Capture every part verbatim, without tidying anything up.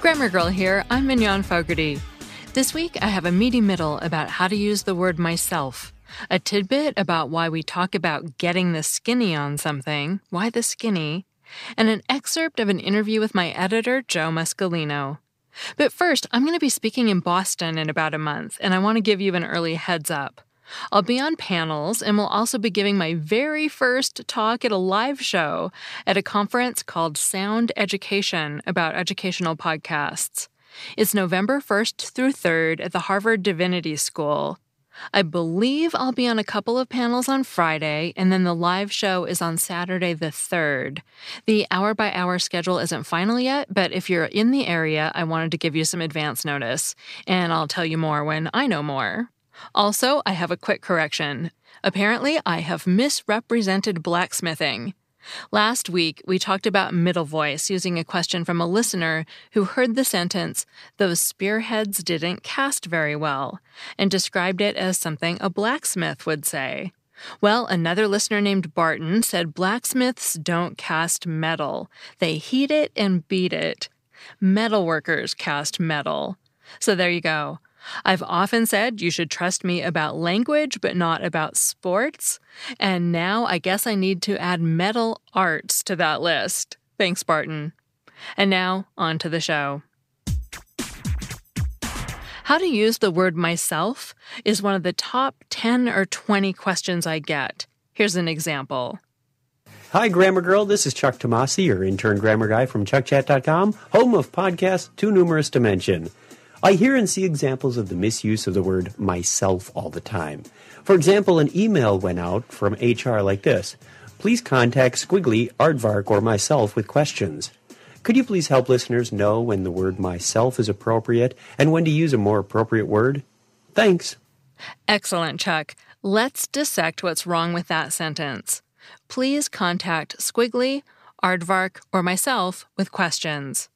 Grammar Girl here, I'm Mignon Fogarty. This week I have a meaty middle about how to use the word myself, a tidbit about why we talk about getting the skinny on something, why the skinny, and an excerpt of an interview with my editor, Joe Muscolino. But first, I'm going to be speaking in Boston in about a month, and I want to give you an early heads up. I'll be on panels, and will also be giving my very first talk at a live show at a conference called Sound Education about educational podcasts. It's November first through third at the Harvard Divinity School. I believe I'll be on a couple of panels on Friday, and then the live show is on Saturday the third. The hour-by-hour schedule isn't final yet, but if you're in the area, I wanted to give you some advance notice, and I'll tell you more when I know more. Also, I have a quick correction. Apparently, I have misrepresented blacksmithing. Last week, we talked about middle voice using a question from a listener who heard the sentence, "Those spearheads didn't cast very well," and described it as something a blacksmith would say. Well, another listener named Barton said blacksmiths don't cast metal. They heat it and beat it. Metalworkers cast metal. So there you go. I've often said you should trust me about language, but not about sports. And now I guess I need to add metal arts to that list. Thanks, Barton. And now, on to the show. How to use the word myself is one of the top ten or twenty questions I get. Here's an example. Hi, Grammar Girl. This is Chuck Tomasi, your intern grammar guy from Chuck Chat dot com, home of podcast Too Numerous Dimension. I hear and see examples of the misuse of the word myself all the time. For example, an email went out from H R like this. Please contact Squiggly, Aardvark, or myself with questions. Could you please help listeners know when the word myself is appropriate and when to use a more appropriate word? Thanks. Excellent, Chuck. Let's dissect what's wrong with that sentence. Please contact Squiggly, Aardvark, or myself with questions.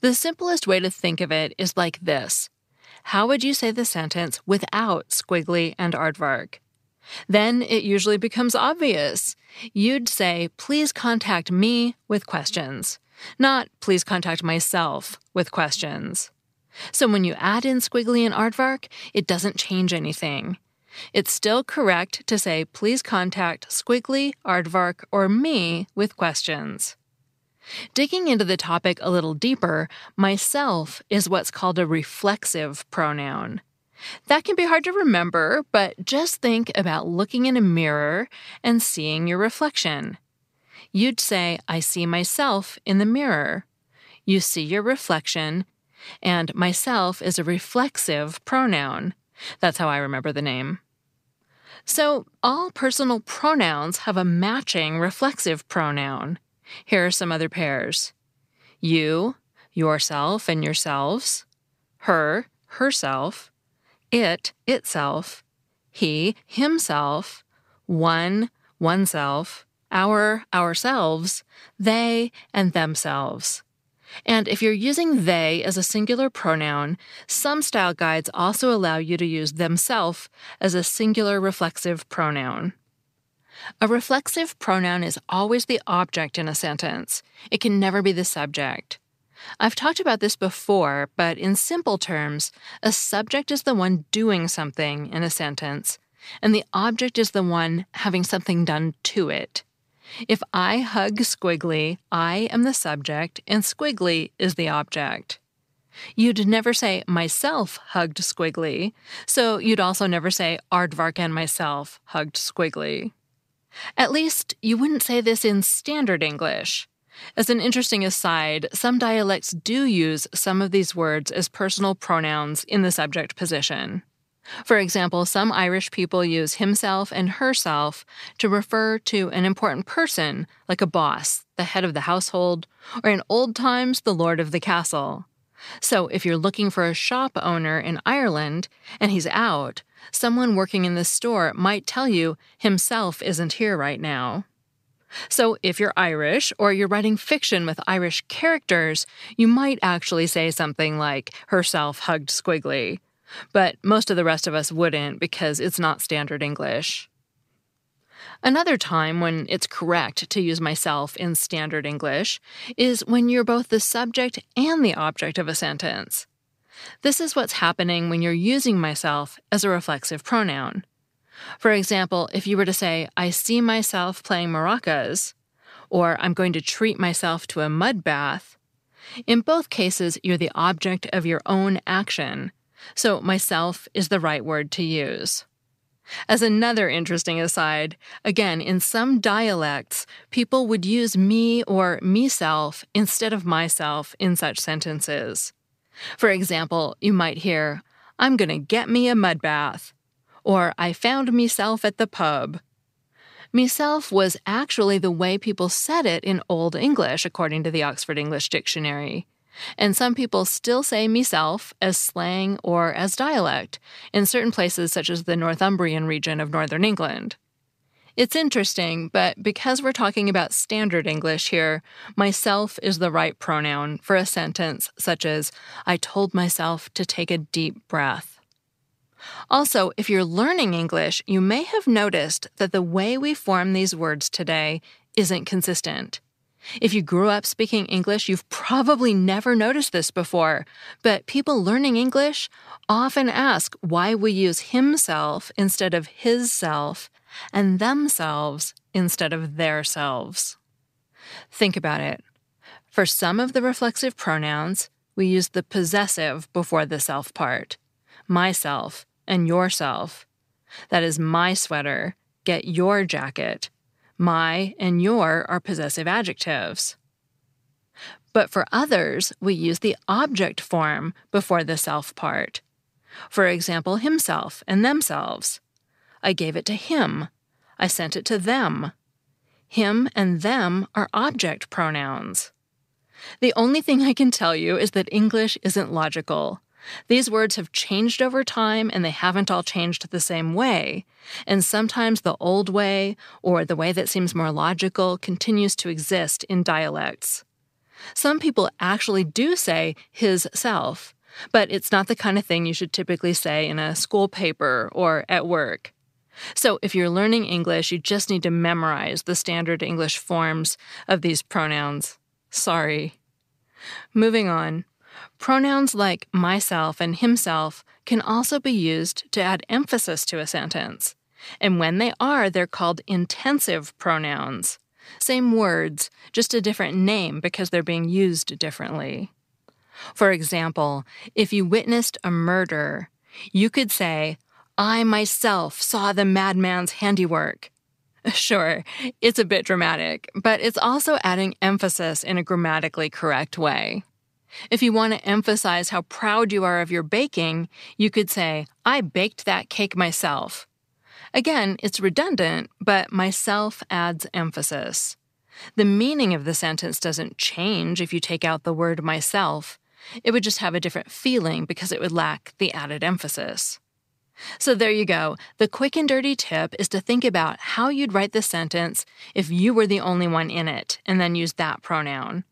The simplest way to think of it is like this. How would you say the sentence without Squiggly and Aardvark? Then it usually becomes obvious. You'd say, please contact me with questions, not please contact myself with questions. So when you add in Squiggly and Aardvark, it doesn't change anything. It's still correct to say, please contact Squiggly, Aardvark, or me with questions. Digging into the topic a little deeper, myself is what's called a reflexive pronoun. That can be hard to remember, but just think about looking in a mirror and seeing your reflection. You'd say, I see myself in the mirror. You see your reflection, and myself is a reflexive pronoun. That's how I remember the name. So, all personal pronouns have a matching reflexive pronoun. Here are some other pairs. You, yourself and yourselves. Her, herself. It, itself. He, himself. One, oneself. Our, ourselves. They, and themselves. And if you're using they as a singular pronoun, some style guides also allow you to use themself as a singular reflexive pronoun. A reflexive pronoun is always the object in a sentence. It can never be the subject. I've talked about this before, but in simple terms, a subject is the one doing something in a sentence, and the object is the one having something done to it. If I hug Squiggly, I am the subject, and Squiggly is the object. You'd never say, myself hugged Squiggly, so you'd also never say, Aardvark and myself hugged Squiggly. At least, you wouldn't say this in standard English. As an interesting aside, some dialects do use some of these words as personal pronouns in the subject position. For example, some Irish people use himself and herself to refer to an important person, like a boss, the head of the household, or in old times, the lord of the castle. So if you're looking for a shop owner in Ireland, and he's out, someone working in the store might tell you, himself isn't here right now. So if you're Irish, or you're writing fiction with Irish characters, you might actually say something like, herself hugged Squiggly. But most of the rest of us wouldn't, because it's not standard English. Another time when it's correct to use myself in standard English is when you're both the subject and the object of a sentence. This is what's happening when you're using myself as a reflexive pronoun. For example, if you were to say, I see myself playing maracas, or I'm going to treat myself to a mud bath, in both cases you're the object of your own action, so myself is the right word to use. As another interesting aside, again, in some dialects, people would use me or meself instead of myself in such sentences. For example, you might hear, I'm going to get me a mud bath, or I found meself at the pub. Meself was actually the way people said it in Old English, according to the Oxford English Dictionary. And some people still say meself as slang or as dialect in certain places such as the Northumbrian region of northern England. It's interesting, but because we're talking about standard English here, myself is the right pronoun for a sentence such as, I told myself to take a deep breath. Also, if you're learning English, you may have noticed that the way we form these words today isn't consistent. If you grew up speaking English, you've probably never noticed this before, but people learning English often ask why we use himself instead of his self and themselves instead of their selves. Think about it. For some of the reflexive pronouns, we use the possessive before the self part. Myself and yourself. That is, my sweater, get your jacket. My and your are possessive adjectives. But for others, we use the object form before the self part. For example, himself and themselves. I gave it to him. I sent it to them. Him and them are object pronouns. The only thing I can tell you is that English isn't logical. These words have changed over time, and they haven't all changed the same way. And sometimes the old way, or the way that seems more logical, continues to exist in dialects. Some people actually do say his self, but it's not the kind of thing you should typically say in a school paper or at work. So if you're learning English, you just need to memorize the standard English forms of these pronouns. Sorry. Moving on. Pronouns like myself and himself can also be used to add emphasis to a sentence. And when they are, they're called intensive pronouns. Same words, just a different name because they're being used differently. For example, if you witnessed a murder, you could say, I myself saw the madman's handiwork. Sure, it's a bit dramatic, but it's also adding emphasis in a grammatically correct way. If you want to emphasize how proud you are of your baking, you could say, I baked that cake myself. Again, it's redundant, but myself adds emphasis. The meaning of the sentence doesn't change if you take out the word myself. It would just have a different feeling because it would lack the added emphasis. So there you go. The quick and dirty tip is to think about how you'd write the sentence if you were the only one in it, and then use that pronoun.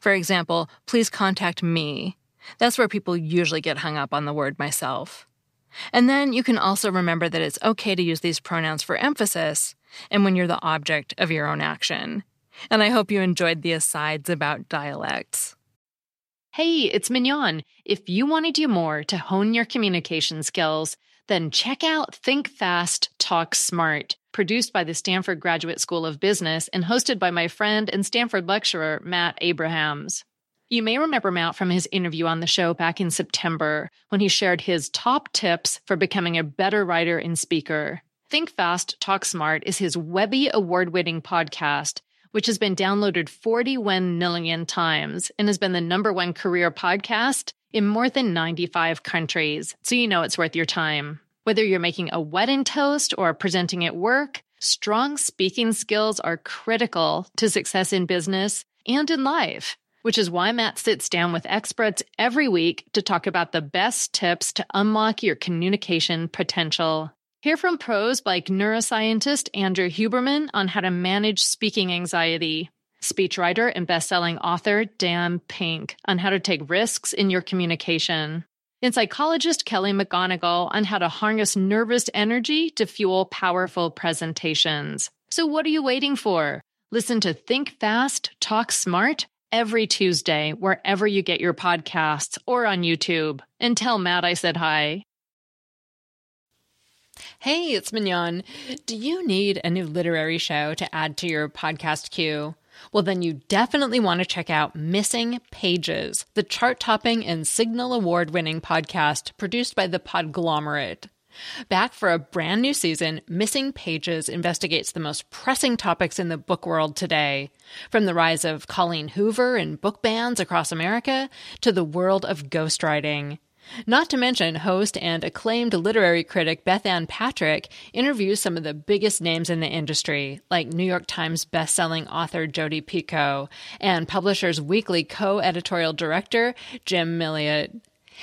For example, please contact me. That's where people usually get hung up on the word myself. And then you can also remember that it's okay to use these pronouns for emphasis and when you're the object of your own action. And I hope you enjoyed the asides about dialects. Hey, it's Mignon. If you want to do more to hone your communication skills, then check out Think Fast, Talk Smart, produced by the Stanford Graduate School of Business and hosted by my friend and Stanford lecturer, Matt Abrahams. You may remember Matt from his interview on the show back in September when he shared his top tips for becoming a better writer and speaker. Think Fast, Talk Smart is his Webby award-winning podcast, which has been downloaded forty-one million times and has been the number one career podcast in more than ninety-five countries, so you know it's worth your time. Whether you're making a wedding toast or presenting at work, strong speaking skills are critical to success in business and in life, which is why Matt sits down with experts every week to talk about the best tips to unlock your communication potential. Hear from pros like neuroscientist Andrew Huberman on how to manage speaking anxiety, speechwriter and best-selling author Dan Pink on how to take risks in your communication, and psychologist Kelly McGonigal on how to harness nervous energy to fuel powerful presentations. So what are you waiting for? Listen to Think Fast, Talk Smart every Tuesday, wherever you get your podcasts or on YouTube. And tell Matt I said hi. Hey, it's Mignon. Do you need a new literary show to add to your podcast queue? Well, then you definitely want to check out Missing Pages, the chart-topping and Signal Award-winning podcast produced by the Podglomerate. Back for a brand new season, Missing Pages investigates the most pressing topics in the book world today, from the rise of Colleen Hoover and book bans across America to the world of ghostwriting. Not to mention, host and acclaimed literary critic Beth Ann Patrick interviews some of the biggest names in the industry, like New York Times bestselling author Jodi Picoult and Publishers Weekly co-editorial director Jim Milliot.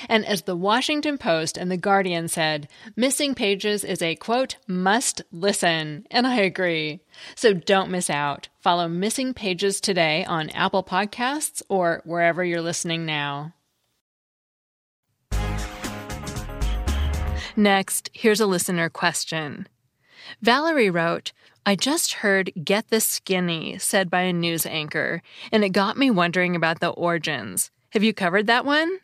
And as the Washington Post and the Guardian said, Missing Pages is a, quote, must listen. And I agree. So don't miss out. Follow Missing Pages today on Apple Podcasts or wherever you're listening now. Next, here's a listener question. Valerie wrote, I just heard "Get this skinny" said by a news anchor, and it got me wondering about the origins. Have you covered that one?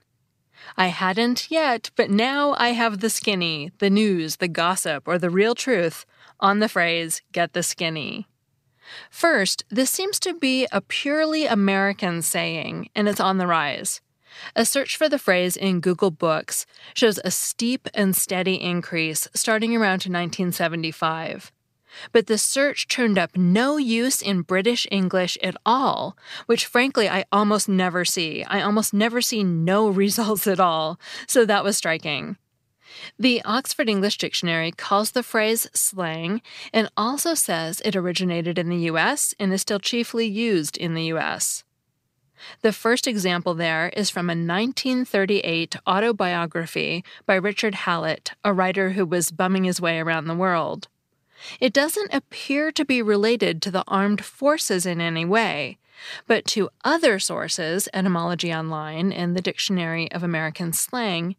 I hadn't yet, but now I have the skinny, the news, the gossip, or the real truth on the phrase, get the skinny. First, this seems to be a purely American saying, and it's on the rise. A search for the phrase in Google Books shows a steep and steady increase starting around nineteen seventy-five. But the search turned up no use in British English at all, which frankly I almost never see. I almost never see no results at all, so that was striking. The Oxford English Dictionary calls the phrase slang and also says it originated in the U S and is still chiefly used in the U S. The first example there is from a nineteen thirty-eight autobiography by Richard Hallett, a writer who was bumming his way around the world. It doesn't appear to be related to the armed forces in any way, but to other sources, Etymology Online and the Dictionary of American Slang,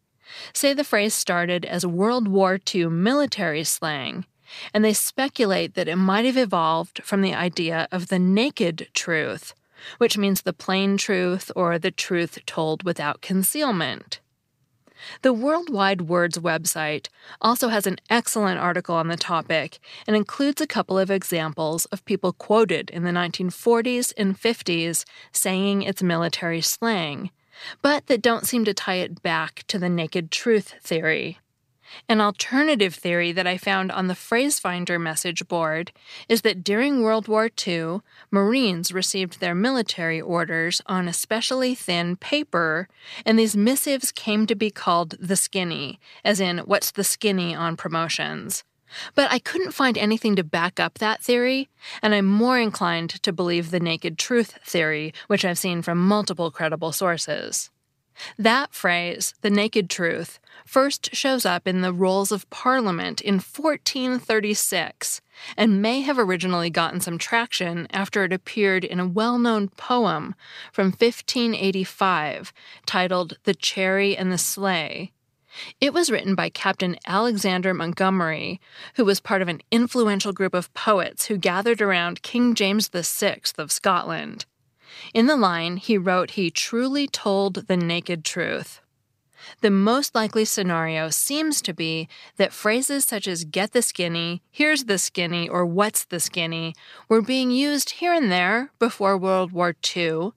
say the phrase started as World War Two military slang, and they speculate that it might have evolved from the idea of the naked truth, which means the plain truth or the truth told without concealment. The World Wide Words website also has an excellent article on the topic and includes a couple of examples of people quoted in the nineteen forties and fifties saying it's military slang, but that don't seem to tie it back to the naked truth theory. An alternative theory that I found on the PhraseFinder message board is that during World War Two, Marines received their military orders on especially thin paper, and these missives came to be called the skinny, as in, what's the skinny on promotions? But I couldn't find anything to back up that theory, and I'm more inclined to believe the naked truth theory, which I've seen from multiple credible sources. That phrase, the naked truth, first shows up in the Rolls of Parliament in fourteen thirty-six and may have originally gotten some traction after it appeared in a well-known poem from fifteen eighty-five titled The Cherry and the Slay. It was written by Captain Alexander Montgomery, who was part of an influential group of poets who gathered around King James the sixth of Scotland. In the line, he wrote he truly told the naked truth. The most likely scenario seems to be that phrases such as get the skinny, here's the skinny, or what's the skinny were being used here and there before World War Two,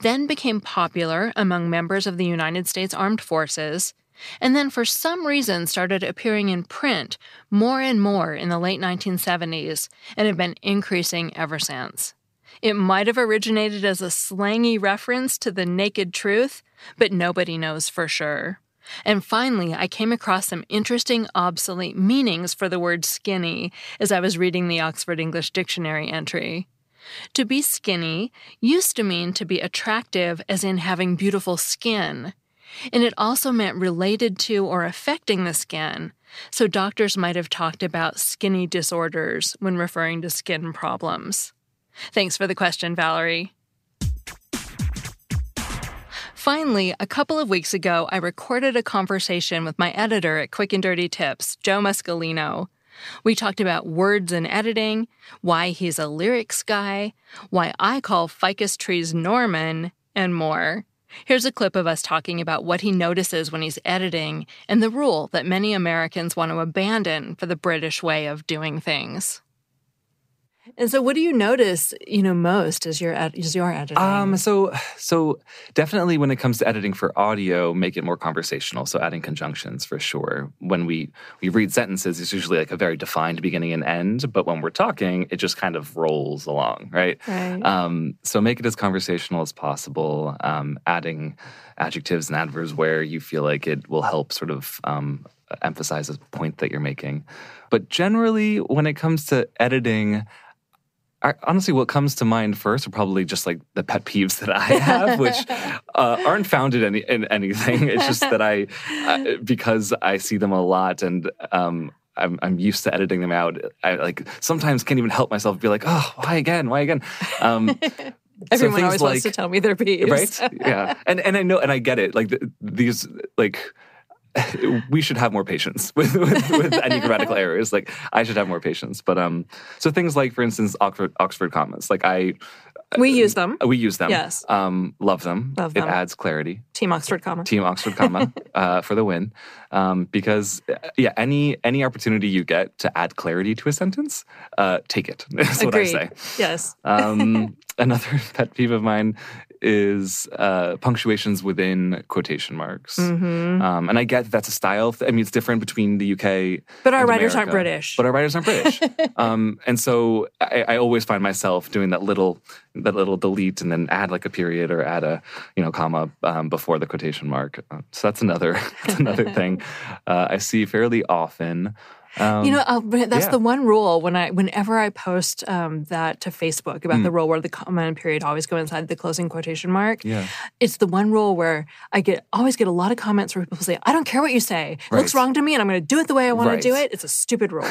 then became popular among members of the United States Armed Forces, and then for some reason started appearing in print more and more in the late nineteen seventies and have been increasing ever since. It might have originated as a slangy reference to the naked truth, but nobody knows for sure. And finally, I came across some interesting obsolete meanings for the word skinny as I was reading the Oxford English Dictionary entry. To be skinny used to mean to be attractive, as in having beautiful skin. And it also meant related to or affecting the skin, so doctors might have talked about skinny disorders when referring to skin problems. Thanks for the question, Valerie. Finally, a couple of weeks ago, I recorded a conversation with my editor at Quick and Dirty Tips, Joe Muscolino. We talked about words and editing, why he's a lyrics guy, why I call ficus trees Norman, and more. Here's a clip of us talking about what he notices when he's editing and the rule that many Americans want to abandon for the British way of doing things. And so what do you notice, you know, most as you're, as you're editing? Um, so so definitely when it comes to editing for audio, make it more conversational. So adding conjunctions for sure. When we, we read sentences, it's usually like a very defined beginning and end. But when we're talking, it just kind of rolls along, right? Right. Um, so make it as conversational as possible. Um, adding adjectives and adverbs where you feel like it will help sort of um, emphasize a point that you're making. But generally, when it comes to editing... I, honestly, what comes to mind first are probably just like the pet peeves that I have, which uh, aren't founded in, in anything. It's just that I, uh, because I see them a lot and um, I'm, I'm used to editing them out, I like sometimes can't even help myself be like, oh, why again? Why again? Um, Everyone so always like, wants to tell me their peeves. Right? Yeah. And, and I know, and I get it. Like the, these, like... we should have more patience with, with, with any grammatical errors. Like, I should have more patience. But um, so things like, for instance, Oxford, Oxford commas. Like, I... We use them. We use them. Yes. Um, love them. Love them. It adds clarity. Team Oxford comma. Team Oxford comma uh, for the win. Um, because, yeah, any any opportunity you get to add clarity to a sentence, uh, take it. That's what I say. Yes. um, another pet peeve of mine is uh, punctuations within quotation marks. Mm-hmm. Um, and I get that's a style. Th- I mean, it's different between the U K But our and writers America, aren't British. But our writers aren't British. um, and so I, I always find myself doing that little that little delete and then add like a period or add a, you know, comma um, before the quotation mark. So that's another that's another thing uh, I see fairly often. Um, you know, I'll, that's yeah. the one rule when I, whenever I post um, that to Facebook about mm. the rule where the comma and period always go inside the closing quotation mark. Yeah. It's the one rule where I get always get a lot of comments where people say, I don't care what you say. It right. looks wrong to me and I'm going to do it the way I want right. to do it. It's a stupid rule.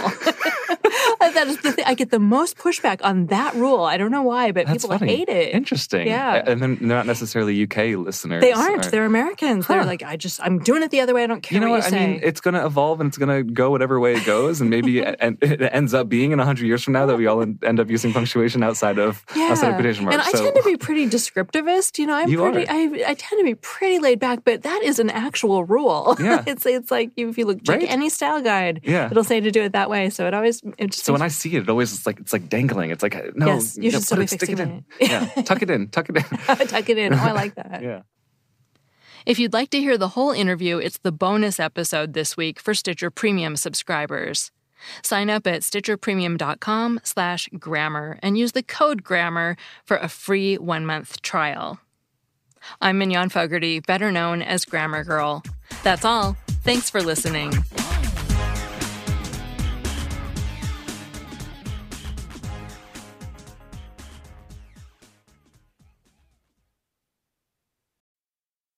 That is the thing. I get the most pushback on that rule. I don't know why, but that's people funny. hate it. Interesting. Yeah. And then they're not necessarily U K listeners. They aren't. Or, they're Americans. Huh. They're like, I just, I'm doing it the other way. I don't care you know what, what you I say. Mean, it's going to evolve and it's going to go whatever way it goes. And maybe it ends up being in one hundred years from now that we all end up using punctuation outside of, yeah. outside of quotation marks. And I so. tend to be pretty descriptivist. You know, I'm you pretty, I, I tend to be pretty laid back, but that is an actual rule. Yeah. it's it's like if you look, check right? any style guide, yeah. it'll say to do it that way. So it always... It just so when I see it, it always is like, it's like dangling. It's like, no, yes, you should still be fixing it in. It. Yeah. Tuck it in, tuck it in. Tuck it in. Oh, I like that. Yeah. If you'd like to hear the whole interview, it's the bonus episode this week for Stitcher Premium subscribers. Sign up at stitcherpremium.com slash grammar and use the code grammar for a free one-month trial. I'm Mignon Fogarty, better known as Grammar Girl. That's all. Thanks for listening.